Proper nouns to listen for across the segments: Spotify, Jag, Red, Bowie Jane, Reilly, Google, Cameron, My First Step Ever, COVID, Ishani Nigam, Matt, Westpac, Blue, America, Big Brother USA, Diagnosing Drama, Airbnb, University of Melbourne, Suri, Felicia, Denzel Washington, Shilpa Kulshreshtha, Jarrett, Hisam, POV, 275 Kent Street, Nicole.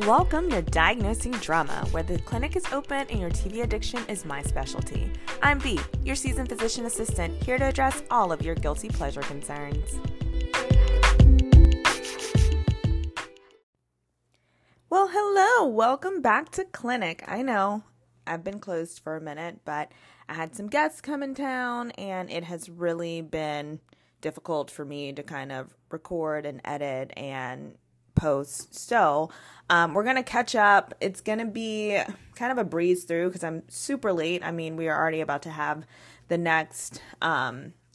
Welcome to Diagnosing Drama, where the clinic is open and your TV addiction is my specialty. I'm B, your seasoned physician assistant, here to address all of your guilty pleasure concerns. Well, hello. Welcome back to clinic. I know I've been closed for a minute, but I had some guests come in town and it has really been difficult for me to kind of record and edit and post. So we're going to catch up. It's going to be kind of a breeze through because I'm super late. I mean, we are already about to have the next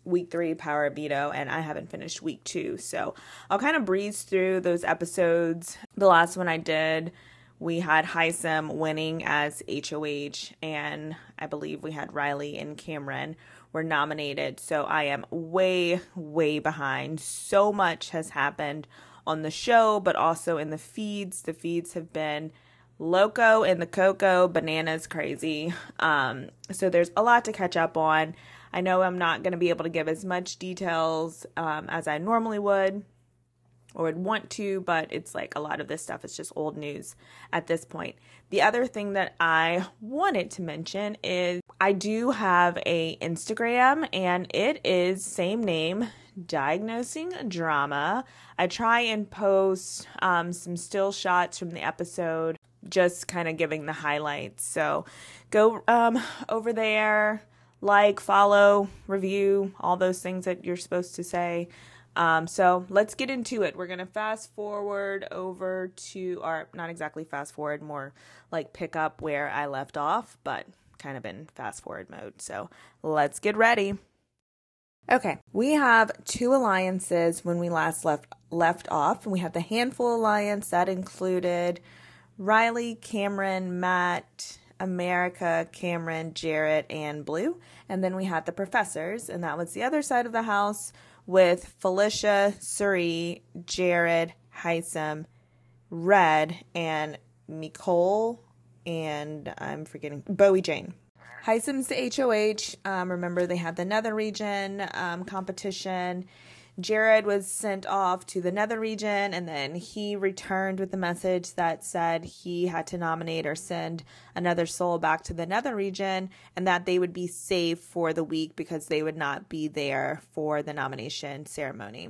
week 3 Power Veto, and I haven't finished week 2. So I'll kind of breeze through those episodes. The last one I did, we had Hisam winning as HOH, and I believe we had Reilly and Cameron were nominated. So I am way, way behind. So much has happened on the show, but also in the feeds. The feeds have been loco in the cocoa, bananas crazy. So there's a lot to catch up on. I know I'm not going to be able to give as much details as I normally would or would want to, but it's like a lot of this stuff is just old news at this point. The other thing that I wanted to mention is I do have a Instagram, and it is same name, Diagnosing Drama. I try and post some still shots from the episode, just kind of giving the highlights. So go over there, like, follow, review, all those things that you're supposed to say. So let's get into it. We're going to fast forward over to our, not exactly fast forward, more like pick up where I left off, but kind of in fast forward mode. So let's get ready. Okay, we have two alliances when we last left off. We have the handful alliance that included Reilly, Cameron, Matt, America, Cameron, Jarrett, and Blue. And then we had the professors, and that was the other side of the house with Felicia, Suri, Jarrett, Hisam, Red, and Nicole, and I'm forgetting, Bowie Jane. Hisam's the HOH. Remember, they had the Nether Region competition. Jared was sent off to the Nether Region, and then he returned with a message that said he had to nominate or send another soul back to the Nether Region, and that they would be safe for the week because they would not be there for the nomination ceremony.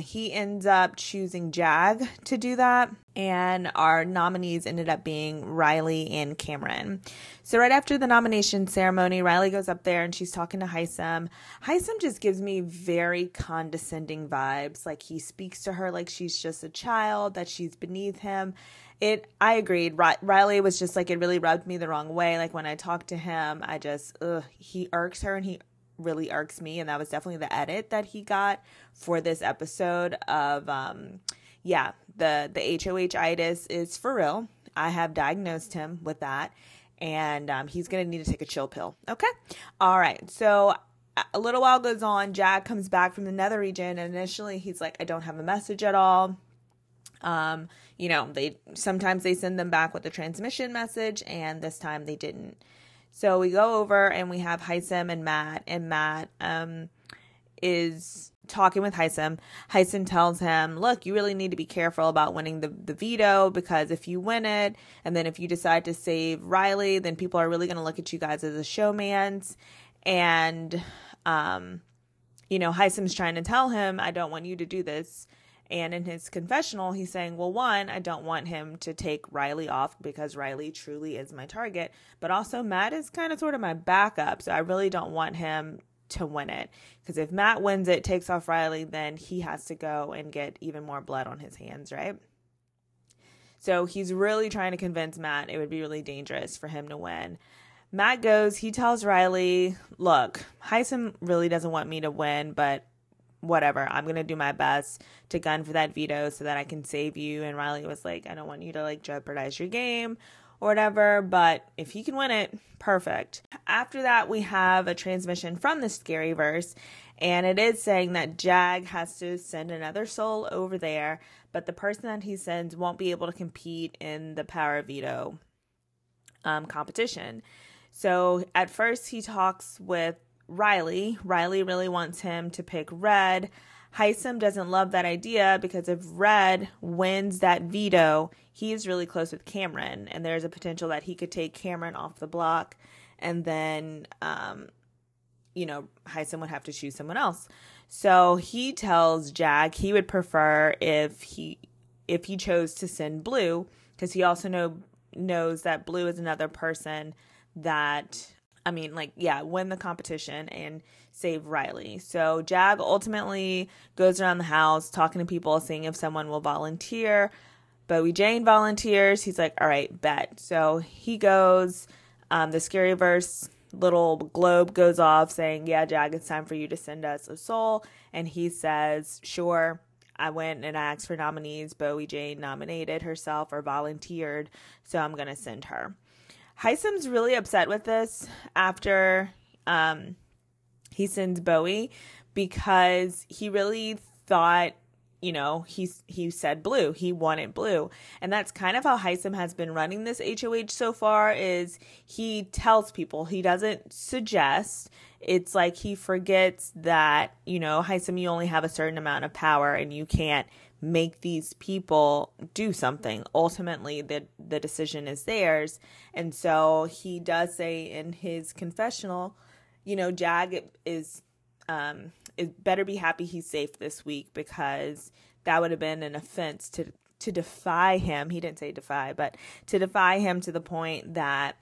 He ends up choosing Jag to do that, and our nominees ended up being Reilly and Cameron. So right after the nomination ceremony, Reilly goes up there and she's talking to Hisam. Hisam just gives me very condescending vibes. Like, he speaks to her like she's just a child, that she's beneath him. I agreed. Reilly was just like, it really rubbed me the wrong way. Like, when I talked to him, I just, he irks her, and he really irks me, and that was definitely the edit that he got for this episode of the HOH-itis is for real. I have diagnosed him with that, and he's gonna need to take a chill pill. Okay, all right. So a little while goes on. Jack comes back from the Nether Region, and initially he's like, I don't have a message at all. You know, sometimes they send them back with a transmission message, and this time they didn't. So we go over and we have Hisam and Matt, is talking with Hisam. Hisam tells him, look, you really need to be careful about winning the veto, because if you win it and then if you decide to save Reilly, then people are really going to look at you guys as a showman's. And, you know, Hisam's trying to tell him, I don't want you to do this. And in his confessional, he's saying, well, one, I don't want him to take Reilly off because Reilly truly is my target. But also, Matt is kind of sort of my backup. So I really don't want him to win it, because if Matt wins it, takes off Reilly, then he has to go and get even more blood on his hands, right? So he's really trying to convince Matt it would be really dangerous for him to win. Matt goes, he tells Reilly, look, Hisam really doesn't want me to win, but whatever, I'm going to do my best to gun for that veto so that I can save you. And Reilly was like, I don't want you to like jeopardize your game or whatever, but if he can win it, perfect. After that, we have a transmission from the scary verse, and it is saying that Jag has to send another soul over there, but the person that he sends won't be able to compete in the Power Veto competition. So at first he talks with Reilly really wants him to pick Red. Hisam doesn't love that idea because if Red wins that veto, he's really close with Cameron, and there's a potential that he could take Cameron off the block, and then, you know, Hisam would have to choose someone else. So he tells Jag he would prefer if he chose to send Blue, because he also knows that Blue is another person that, I mean, like, yeah, win the competition and save Reilly. So Jag ultimately goes around the house talking to people, seeing if someone will volunteer. Bowie Jane volunteers. He's like, all right, bet. So he goes, the Scaryverse little globe goes off saying, yeah, Jag, it's time for you to send us a soul. And he says, sure. I went and asked for nominees. Bowie Jane nominated herself or volunteered, so I'm going to send her. Hisam's really upset with this after he sends Bowie, because he really thought, you know, he said Blue. He wanted Blue. And that's kind of how Hisam has been running this HOH so far, is he tells people. He doesn't suggest. It's like he forgets that, you know, Hisam, you only have a certain amount of power and you can't make these people do something. Ultimately, the decision is theirs. And so he does say in his confessional, you know, Jag is better be happy he's safe this week, because that would have been an offense to defy him. He didn't say defy, but to defy him to the point that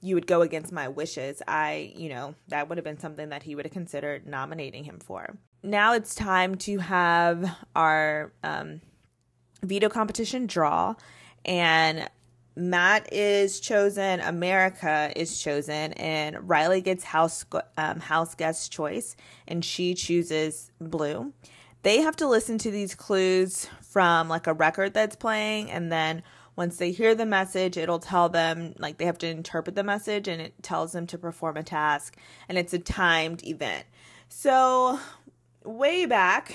you would go against my wishes. You know, that would have been something that he would have considered nominating him for. Now it's time to have our veto competition draw, and Matt is chosen, America is chosen, and Reilly gets house guest choice, and she chooses Blue. They have to listen to these clues from like a record that's playing, and then once they hear the message, it'll tell them, like, they have to interpret the message, and it tells them to perform a task, and it's a timed event. So way back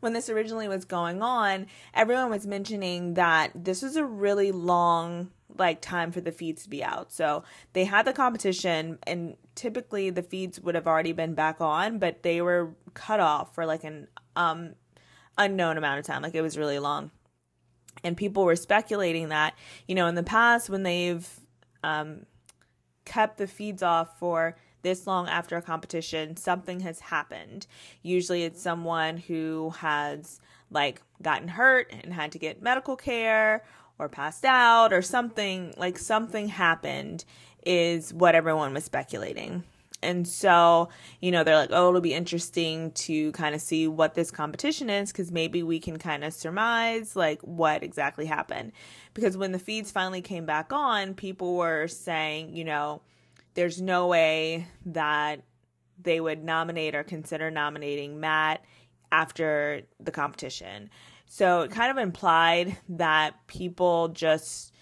when this originally was going on, everyone was mentioning that this was a really long, like, time for the feeds to be out. So they had the competition, and typically the feeds would have already been back on, but they were cut off for like an unknown amount of time. Like, it was really long. And people were speculating that, you know, in the past when they've kept the feeds off for this long after a competition, something has happened. Usually it's someone who has, like, gotten hurt and had to get medical care, or passed out, or something, like, something happened is what everyone was speculating. And so, you know, they're like, oh, it'll be interesting to kind of see what this competition is, because maybe we can kind of surmise, like, what exactly happened. Because when the feeds finally came back on, people were saying, you know, there's no way that they would nominate or consider nominating Matt after the competition. So it kind of implied that people just,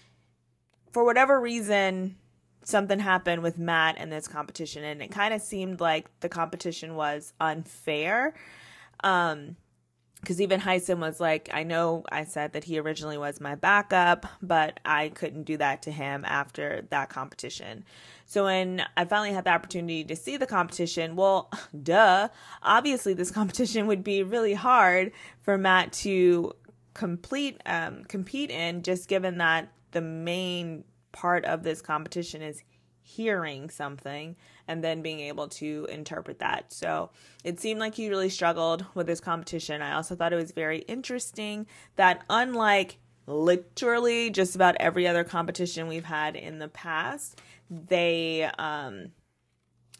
for whatever reason, something happened with Matt and this competition. And it kind of seemed like the competition was unfair. Because even Hisam was like, I know I said that he originally was my backup, but I couldn't do that to him after that competition. So when I finally had the opportunity to see the competition, well, duh, obviously this competition would be really hard for Matt to compete in, just given that the main part of this competition is hearing something and then being able to interpret that. So it seemed like he really struggled with this competition. I also thought it was very interesting that, unlike literally just about every other competition we've had in the past, they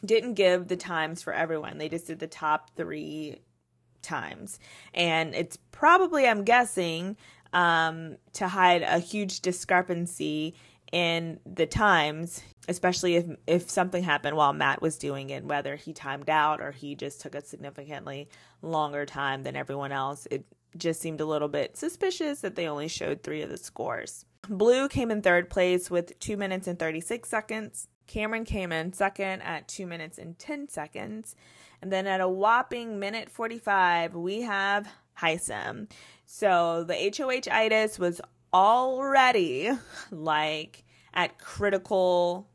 didn't give the times for everyone. They just did the top 3 times. And it's probably, I'm guessing, to hide a huge discrepancy in the times, especially if something happened while Matt was doing it, whether he timed out or he just took a significantly longer time than everyone else. It just seemed a little bit suspicious that they only showed 3 of the scores. Blue came in 3rd place with 2 minutes and 36 seconds. Cameron came in 2nd at 2 minutes and 10 seconds. And then at a whopping minute 45, we have Hisam. So the HOH-itis was already, like, at critical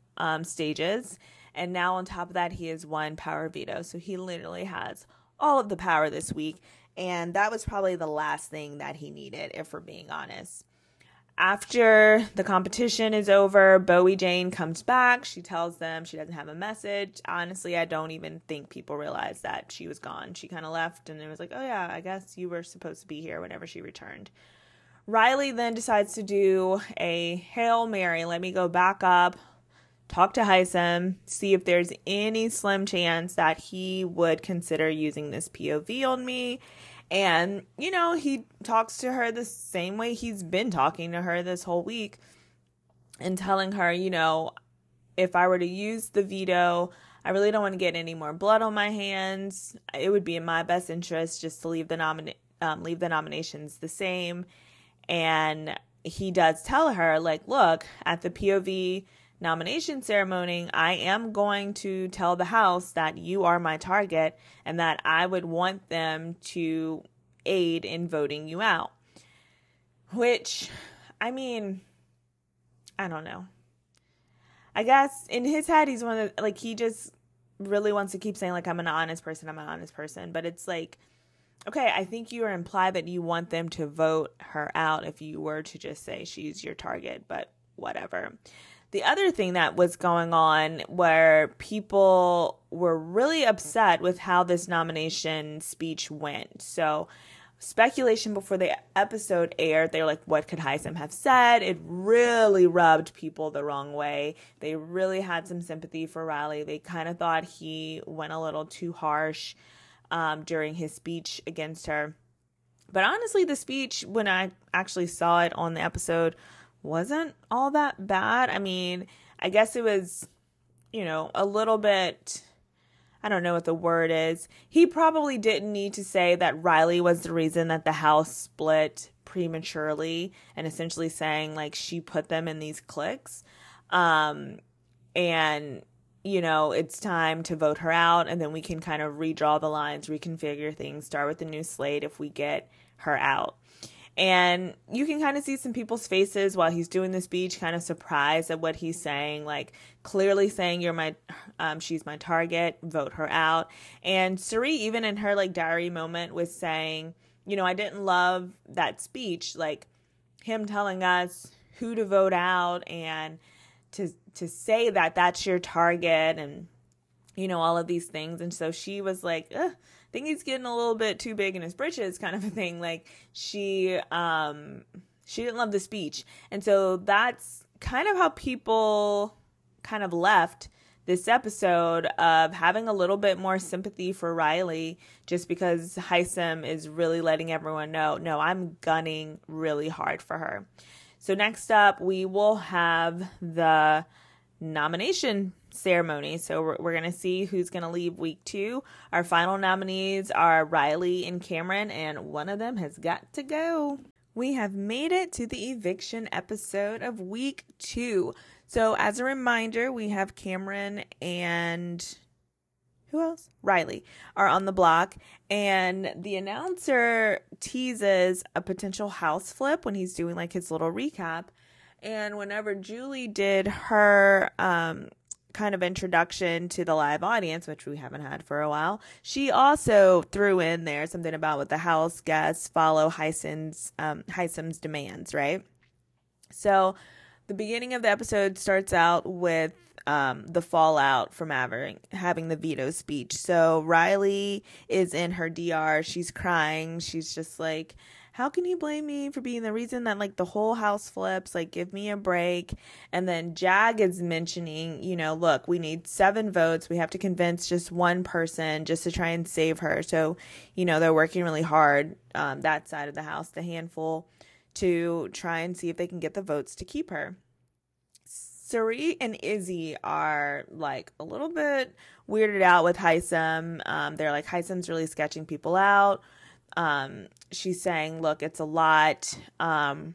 stages, and now on top of that he has 1 power veto, so he literally has all of the power this week. And that was probably the last thing that he needed, if we're being honest. After the competition is over, Bowie Jane comes back. She tells them she doesn't have a message. Honestly, I don't even think people realize that she was gone. She kind of left and it was like, oh yeah, I guess you were supposed to be here whenever she returned. Reilly then decides to do a Hail Mary. Let me go back up, talk to Hisam, see if there's any slim chance that he would consider using this POV on me. And, you know, he talks to her the same way he's been talking to her this whole week and telling her, you know, if I were to use the veto, I really don't want to get any more blood on my hands. It would be in my best interest just to leave the nominations the same. And he does tell her, like, look, at the POV nomination ceremony, I am going to tell the house that you are my target and that I would want them to aid in voting you out. Which, I mean, I don't know. I guess in his head, he's one of the, like, he just really wants to keep saying, like, I'm an honest person. But it's like, okay, I think you are implied that you want them to vote her out if you were to just say she's your target, but whatever. The other thing that was going on where people were really upset with how this nomination speech went. So speculation before the episode aired, they were like, what could Hisam have said? It really rubbed people the wrong way. They really had some sympathy for Reilly. They kind of thought he went a little too harsh during his speech against her. But honestly, the speech, when I actually saw it on the episode, wasn't all that bad. I mean, I guess it was, you know, a little bit, I don't know what the word is. He probably didn't need to say that Reilly was the reason that the house split prematurely and essentially saying, like, she put them in these cliques. And, you know, it's time to vote her out. And then we can kind of redraw the lines, reconfigure things, start with a new slate if we get her out. And you can kind of see some people's faces while he's doing the speech, kind of surprised at what he's saying, like clearly saying she's my target, vote her out. And Suri, even in her like diary moment, was saying, you know, I didn't love that speech, like him telling us who to vote out and to say that that's your target and, you know, all of these things. And so she was like, ugh, I think he's getting a little bit too big in his britches kind of a thing. Like she didn't love the speech. And so that's kind of how people kind of left this episode of having a little bit more sympathy for Reilly just because Hisam is really letting everyone know, no, I'm gunning really hard for her. So next up, we will have the nomination ceremony. So we're going to see who's going to leave week 2. Our final nominees are Reilly and Cameron, and one of them has got to go. We have made it to the eviction episode of week 2. So as a reminder, we have Cameron and who else? Reilly are on the block, and the announcer teases a potential house flip when he's doing like his little recap. And whenever Julie did her kind of introduction to the live audience, which we haven't had for a while, she also threw in there something about what the house guests follow Hisam's demands, right? So the beginning of the episode starts out with the fallout from having the veto speech. So Reilly is in her DR. She's crying. She's just like, how can you blame me for being the reason that, like, the whole house flips? Like, give me a break. And then Jag is mentioning, you know, look, we need 7 votes. We have to convince just one person just to try and save her. So, you know, they're working really hard, that side of the house, the handful, to try and see if they can get the votes to keep her. Suri and Izzy are, like, a little bit weirded out with Hisam. They're like, Hisam's really sketching people out. She's saying, look, it's a lot. Suri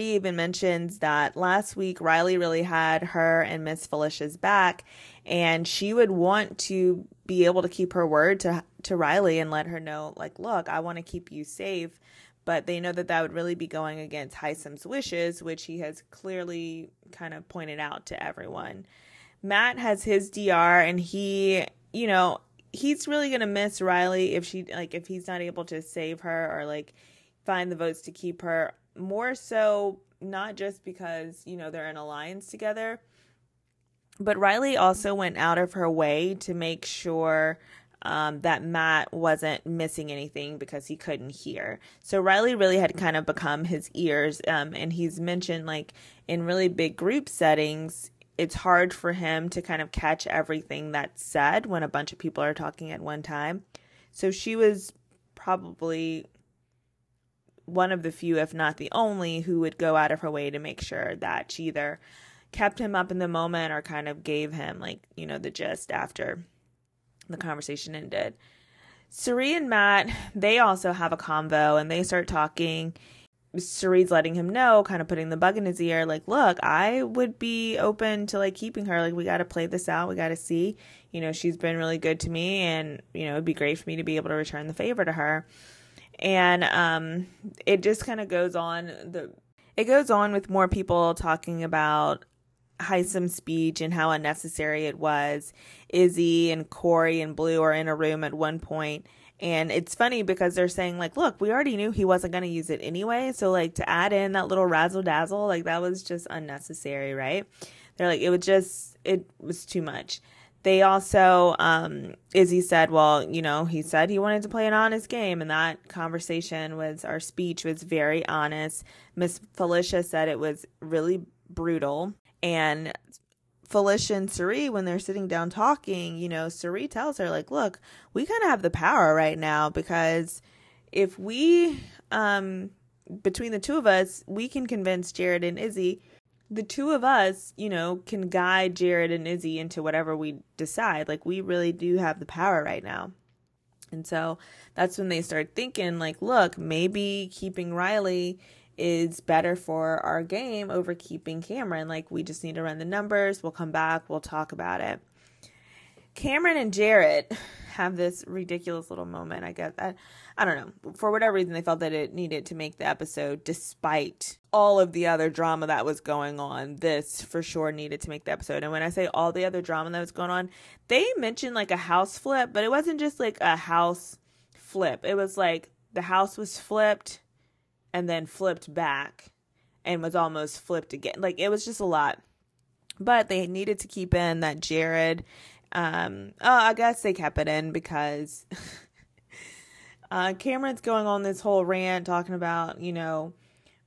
even mentions that last week Reilly really had her and Miss Felicia's back, and she would want to be able to keep her word to Reilly and let her know, like, look, I want to keep you safe. But they know that that would really be going against Hisam's wishes, which he has clearly kind of pointed out to everyone. Matt has his DR, and he, you know, he's really going to miss Reilly if she, like, if he's not able to save her or, like, find the votes to keep her. More so, not just because, you know, they're in alliance together, but Reilly also went out of her way to make sure that Matt wasn't missing anything because he couldn't hear. So Reilly really had kind of become his ears. And he's mentioned, like, in really big group settings, it's hard for him to kind of catch everything that's said when a bunch of people are talking at one time. So she was probably one of the few, if not the only, who would go out of her way to make sure that she either kept him up in the moment or kind of gave him, like, you know, the gist after the conversation ended. Suri and Matt, they also have a convo and they start talking. Suri's letting him know, kind of putting the bug in his ear, like, look, I would be open to, like, keeping her. Like, we got to play this out. We got to see, you know, she's been really good to me and, you know, it'd be great for me to be able to return the favor to her. And it just kind of goes on. It goes on with more people talking about Hisam's speech and how unnecessary it was. Izzy and Corey and Blue are in a room at one point, and it's funny because they're saying, like, look, we already knew he wasn't going to use it anyway, so, like, to add in that little razzle dazzle, like, that was just unnecessary, right? They're like, it was too much. They also, Izzy said, well, you know, he said he wanted to play an honest game, and that conversation was, our speech was very honest. Miss Felicia said it was really brutal. And Felicia and Suri, when they're sitting down talking, you know, Suri tells her, like, look, we kind of have the power right now because if we, between the two of us, we can convince Jarrett and Izzy. The two of us, you know, can guide Jarrett and Izzy into whatever we decide. Like, we really do have the power right now. And so that's when they start thinking, like, look, maybe keeping Reilly is better for our game over keeping Cameron. Like, we just need to run the numbers. We'll come back. We'll talk about it. Cameron and Jarrett have this ridiculous little moment, I guess. I don't know. For whatever reason, they felt that it needed to make the episode despite all of the other drama that was going on. This for sure needed to make the episode. And when I say all the other drama that was going on, they mentioned, like, a house flip, but it wasn't just, like, a house flip. It was like the house was flipped and then flipped back and was almost flipped again. Like, it was just a lot. But they needed to keep in that Jared, I guess they kept it in because Cameron's going on this whole rant talking about, you know,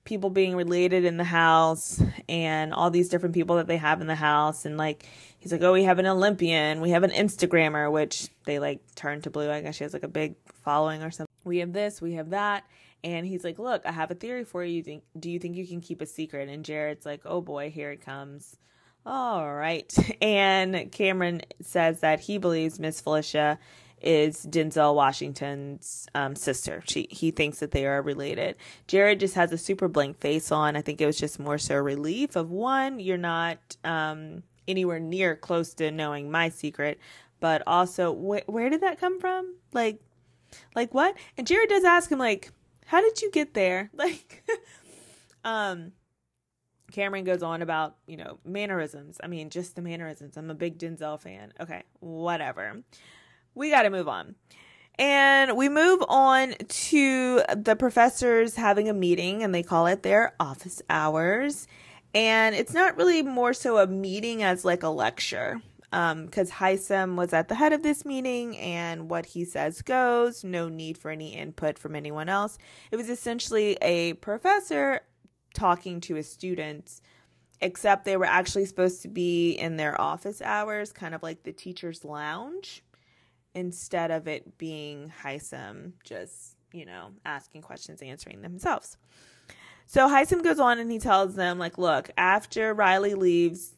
people being related in the house and all these different people that they have in the house. And, like, he's like, oh, we have an Olympian. We have an Instagrammer, which they, like, turned to Blue. I guess she has, like, a big following or something. We have this, we have that. And he's like, look, I have a theory for you. Do you think you can keep a secret? And Jared's like, oh, boy, here it comes. All right. And Cameron says that he believes Miss Felicia is Denzel Washington's sister. He thinks that they are related. Jared just has a super blank face on. I think it was just more so relief of, one, you're not anywhere near close to knowing my secret. But also, where did that come from? Like what? And Jared does ask him, like, how did you get there? Like, Cameron goes on about, you know, mannerisms. I mean, just the mannerisms. I'm a big Denzel fan. Okay, whatever. We got to move on. And we move on to the professors having a meeting, and they call it their office hours. And it's not really more so a meeting as, like, a lecture. Because Hisam was at the head of this meeting, and what he says goes, no need for any input from anyone else. It was essentially a professor talking to his students, except they were actually supposed to be in their office hours, kind of like the teacher's lounge, instead of it being Hisam just, you know, asking questions, answering themselves. So Hisam goes on and he tells them, like, look, after Reilly leaves,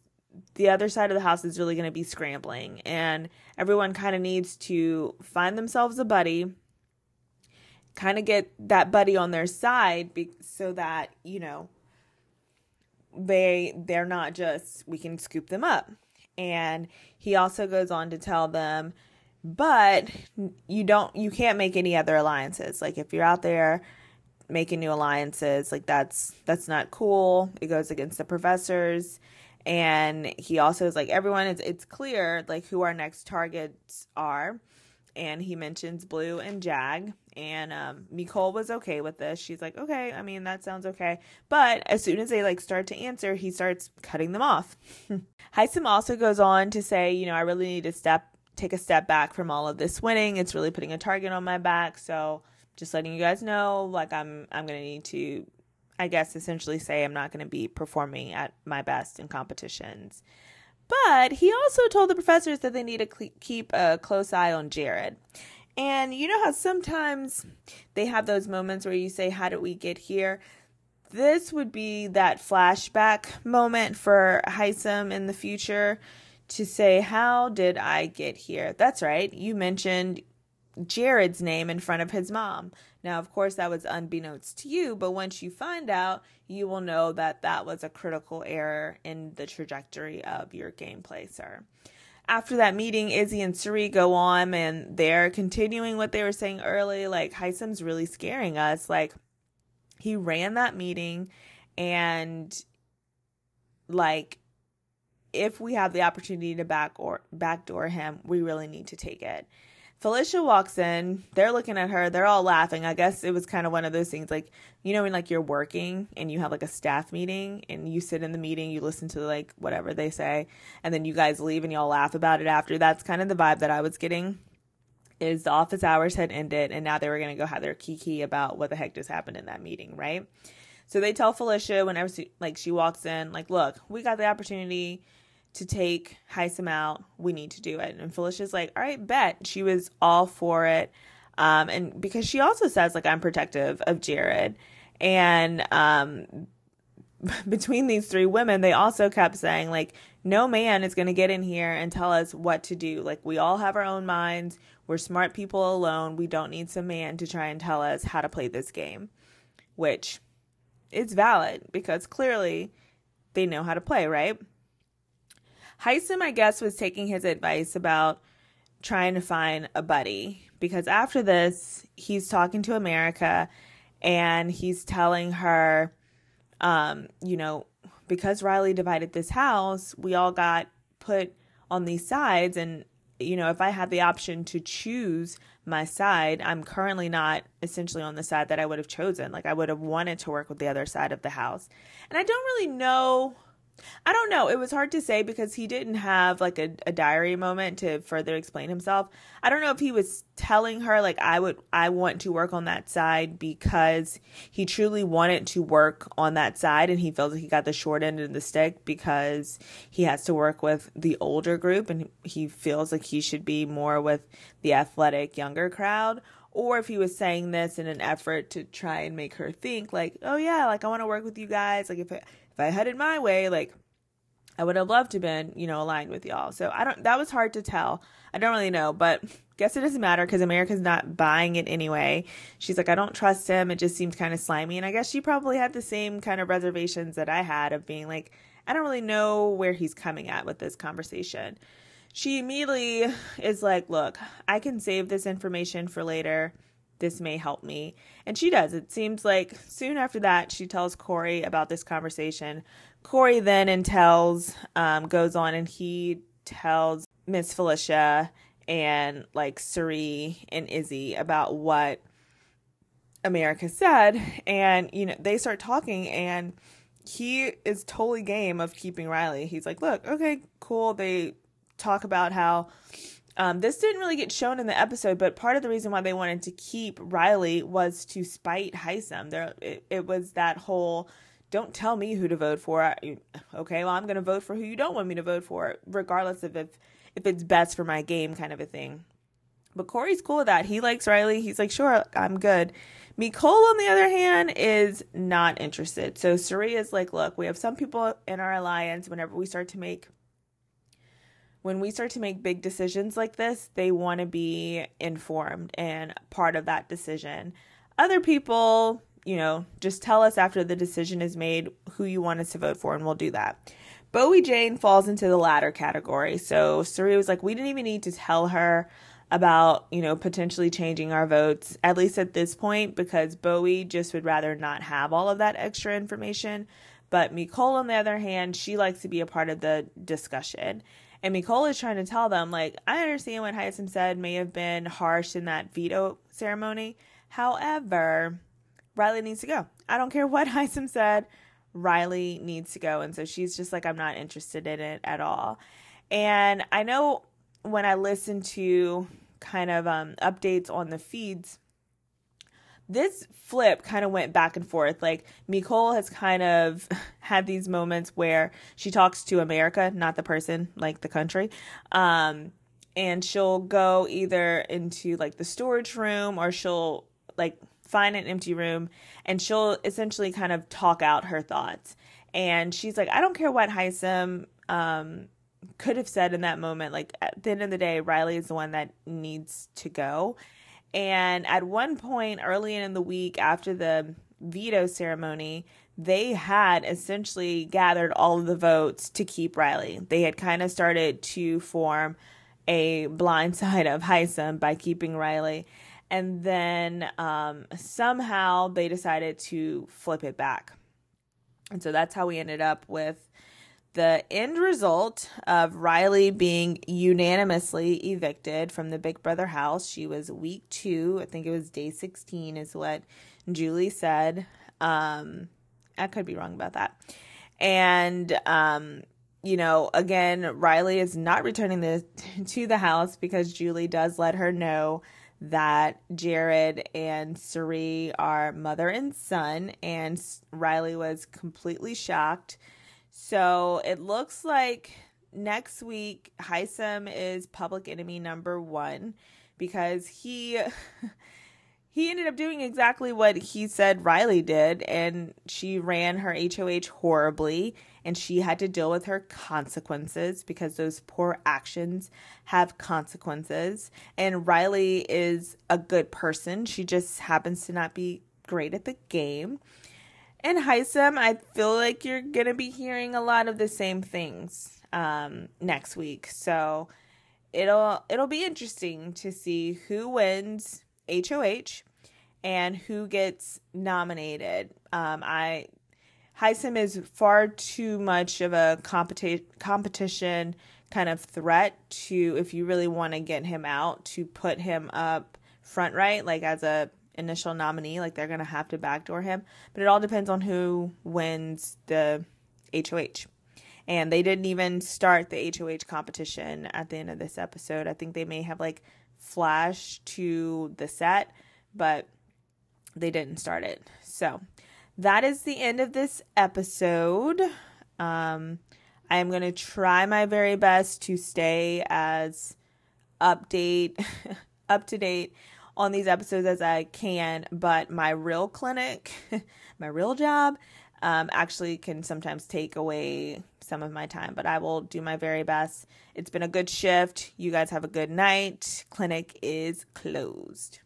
the other side of the house is really going to be scrambling, and everyone kind of needs to find themselves a buddy, kind of get that buddy on their side so that, you know, they're not just, we can scoop them up. And he also goes on to tell them, but you can't make any other alliances. Like, if you're out there making new alliances, like, that's not cool. It goes against the professors. And he also is like, everyone, it's clear, like, who our next targets are. and he mentions Blue and Jag, and Nicole was okay with this. She's like, okay, I mean, that sounds okay. But as soon as they like start to answer, he starts cutting them off. Hisam also goes on to say, you know, I really need to take a step back from all of this winning. It's really putting a target on my back. So just letting you guys know, like, I'm going to need to, I guess, essentially say I'm not going to be performing at my best in competitions. But he also told the professors that they need to keep a close eye on Jarrett. And you know how sometimes they have those moments where you say, how did we get here? This would be that flashback moment for Hisam in the future to say, how did I get here? That's right. You mentioned Jared's name in front of his mom. Now, of course, that was unbeknownst to you, but once you find out, you will know that that was a critical error in the trajectory of your gameplay, sir. After that meeting, Izzy and Suri go on, and they're continuing what they were saying early. Like, Hisam's really scaring us. Like, he ran that meeting, and like, if we have the opportunity to backdoor him, we really need to take it. Felicia walks in, they're looking at her, they're all laughing. I guess it was kind of one of those things like, you know, when like you're working and you have like a staff meeting and you sit in the meeting, you listen to like whatever they say, and then you guys leave and y'all laugh about it after. That's kind of the vibe that I was getting, is the office hours had ended and now they were going to go have their kiki about what the heck just happened in that meeting, right? So they tell Felicia whenever she walks in, like, look, we got the opportunity to take Hisam out, we need to do it. And Felicia's like, all right, bet. She was all for it. And because she also says, like, I'm protective of Jared. And between these three women, they also kept saying, like, no man is going to get in here and tell us what to do. Like, we all have our own minds. We're smart people alone. We don't need some man to try and tell us how to play this game, which is valid because clearly they know how to play, right? Hisam, I guess, was taking his advice about trying to find a buddy, because after this, he's talking to America and he's telling her, you know, because Reilly divided this house, we all got put on these sides. And, you know, if I had the option to choose my side, I'm currently not essentially on the side that I would have chosen. Like, I would have wanted to work with the other side of the house. And I don't really know. I don't know. It was hard to say because he didn't have like a diary moment to further explain himself. I don't know if he was telling her like, I want to work on that side because he truly wanted to work on that side and he felt like he got the short end of the stick because he has to work with the older group and he feels like he should be more with the athletic younger crowd. Or if he was saying this in an effort to try and make her think like, oh yeah, like I want to work with you guys. Like if I headed my way, like I would have loved to have been, you know, aligned with y'all. So that was hard to tell. I don't really know, but guess it doesn't matter because America's not buying it anyway. She's like, I don't trust him. It just seems kind of slimy. And I guess she probably had the same kind of reservations that I had of being like, I don't really know where he's coming at with this conversation. She immediately is like, look, I can save this information for later. This may help me. And she does. It seems like soon after that, she tells Corey about this conversation. Corey then goes on and he tells Miss Felicia and like Suri and Izzy about what America said. And, you know, they start talking and he is totally game of keeping Reilly. He's like, look, okay, cool. They talk about how this didn't really get shown in the episode, but part of the reason why they wanted to keep Reilly was to spite Hisam. It was that whole, don't tell me who to vote for. Okay, well, I'm going to vote for who you don't want me to vote for, regardless of if it's best for my game kind of a thing. But Corey's cool with that. He likes Reilly. He's like, sure, I'm good. Nicole, on the other hand, is not interested. So Suri is like, look, we have some people in our alliance. When we start to make big decisions like this, they want to be informed and part of that decision. Other people, you know, just tell us after the decision is made who you want us to vote for and we'll do that. Bowie Jane falls into the latter category. So Suri was like, we didn't even need to tell her about, you know, potentially changing our votes, at least at this point, because Bowie just would rather not have all of that extra information. But Nicole, on the other hand, she likes to be a part of the discussion. And Nicole is trying to tell them, like, I understand what Hisam said may have been harsh in that veto ceremony. However, Reilly needs to go. I don't care what Hisam said. Reilly needs to go. And so she's just like, I'm not interested in it at all. And I know when I listen to kind of updates on the feeds, this flip kind of went back and forth. Like, Nicole has kind of had these moments where she talks to America, not the person, like the country. And she'll go either into like the storage room, or she'll like find an empty room, and she'll essentially kind of talk out her thoughts. And she's like, I don't care what Hisam could have said in that moment. Like, at the end of the day, Reilly is the one that needs to go. And at one point early in the week, after the veto ceremony, they had essentially gathered all of the votes to keep Reilly. They had kind of started to form a blind side of Hisam by keeping Reilly. And then somehow they decided to flip it back. And so that's how we ended up with the end result of Reilly being unanimously evicted from the Big Brother house. She was week 2. I think it was day 16 is what Julie said. I could be wrong about that. And, you know, again, Reilly is not returning to the house because Julie does let her know that Jarrett and Suri are mother and son. And Reilly was completely shocked. So it looks like next week, Hisam is public enemy number 1 because he ended up doing exactly what he said Reilly did, and she ran her HOH horribly, and she had to deal with her consequences because those poor actions have consequences. And Reilly is a good person. She just happens to not be great at the game. And Hisam, I feel like you're going to be hearing a lot of the same things next week. So it'll be interesting to see who wins HOH and who gets nominated. Hisam is far too much of a competition kind of threat to, if you really want to get him out, to put him up front, right? Like as a initial nominee, like they're going to have to backdoor him. But it all depends on who wins the HOH. And they didn't even start the HOH competition at the end of this episode. I think they may have like flashed to the set, but they didn't start it. So that is the end of this episode. I am going to try my very best to stay as up to date on these episodes as I can, but my real clinic, my real job, actually can sometimes take away some of my time, but I will do my very best. It's been a good shift. You guys have a good night. Clinic is closed.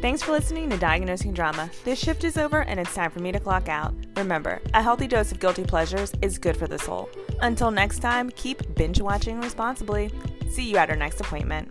Thanks for listening to Diagnosing Drama. This shift is over and it's time for me to clock out. Remember, a healthy dose of guilty pleasures is good for the soul. Until next time, keep binge watching responsibly. See you at our next appointment.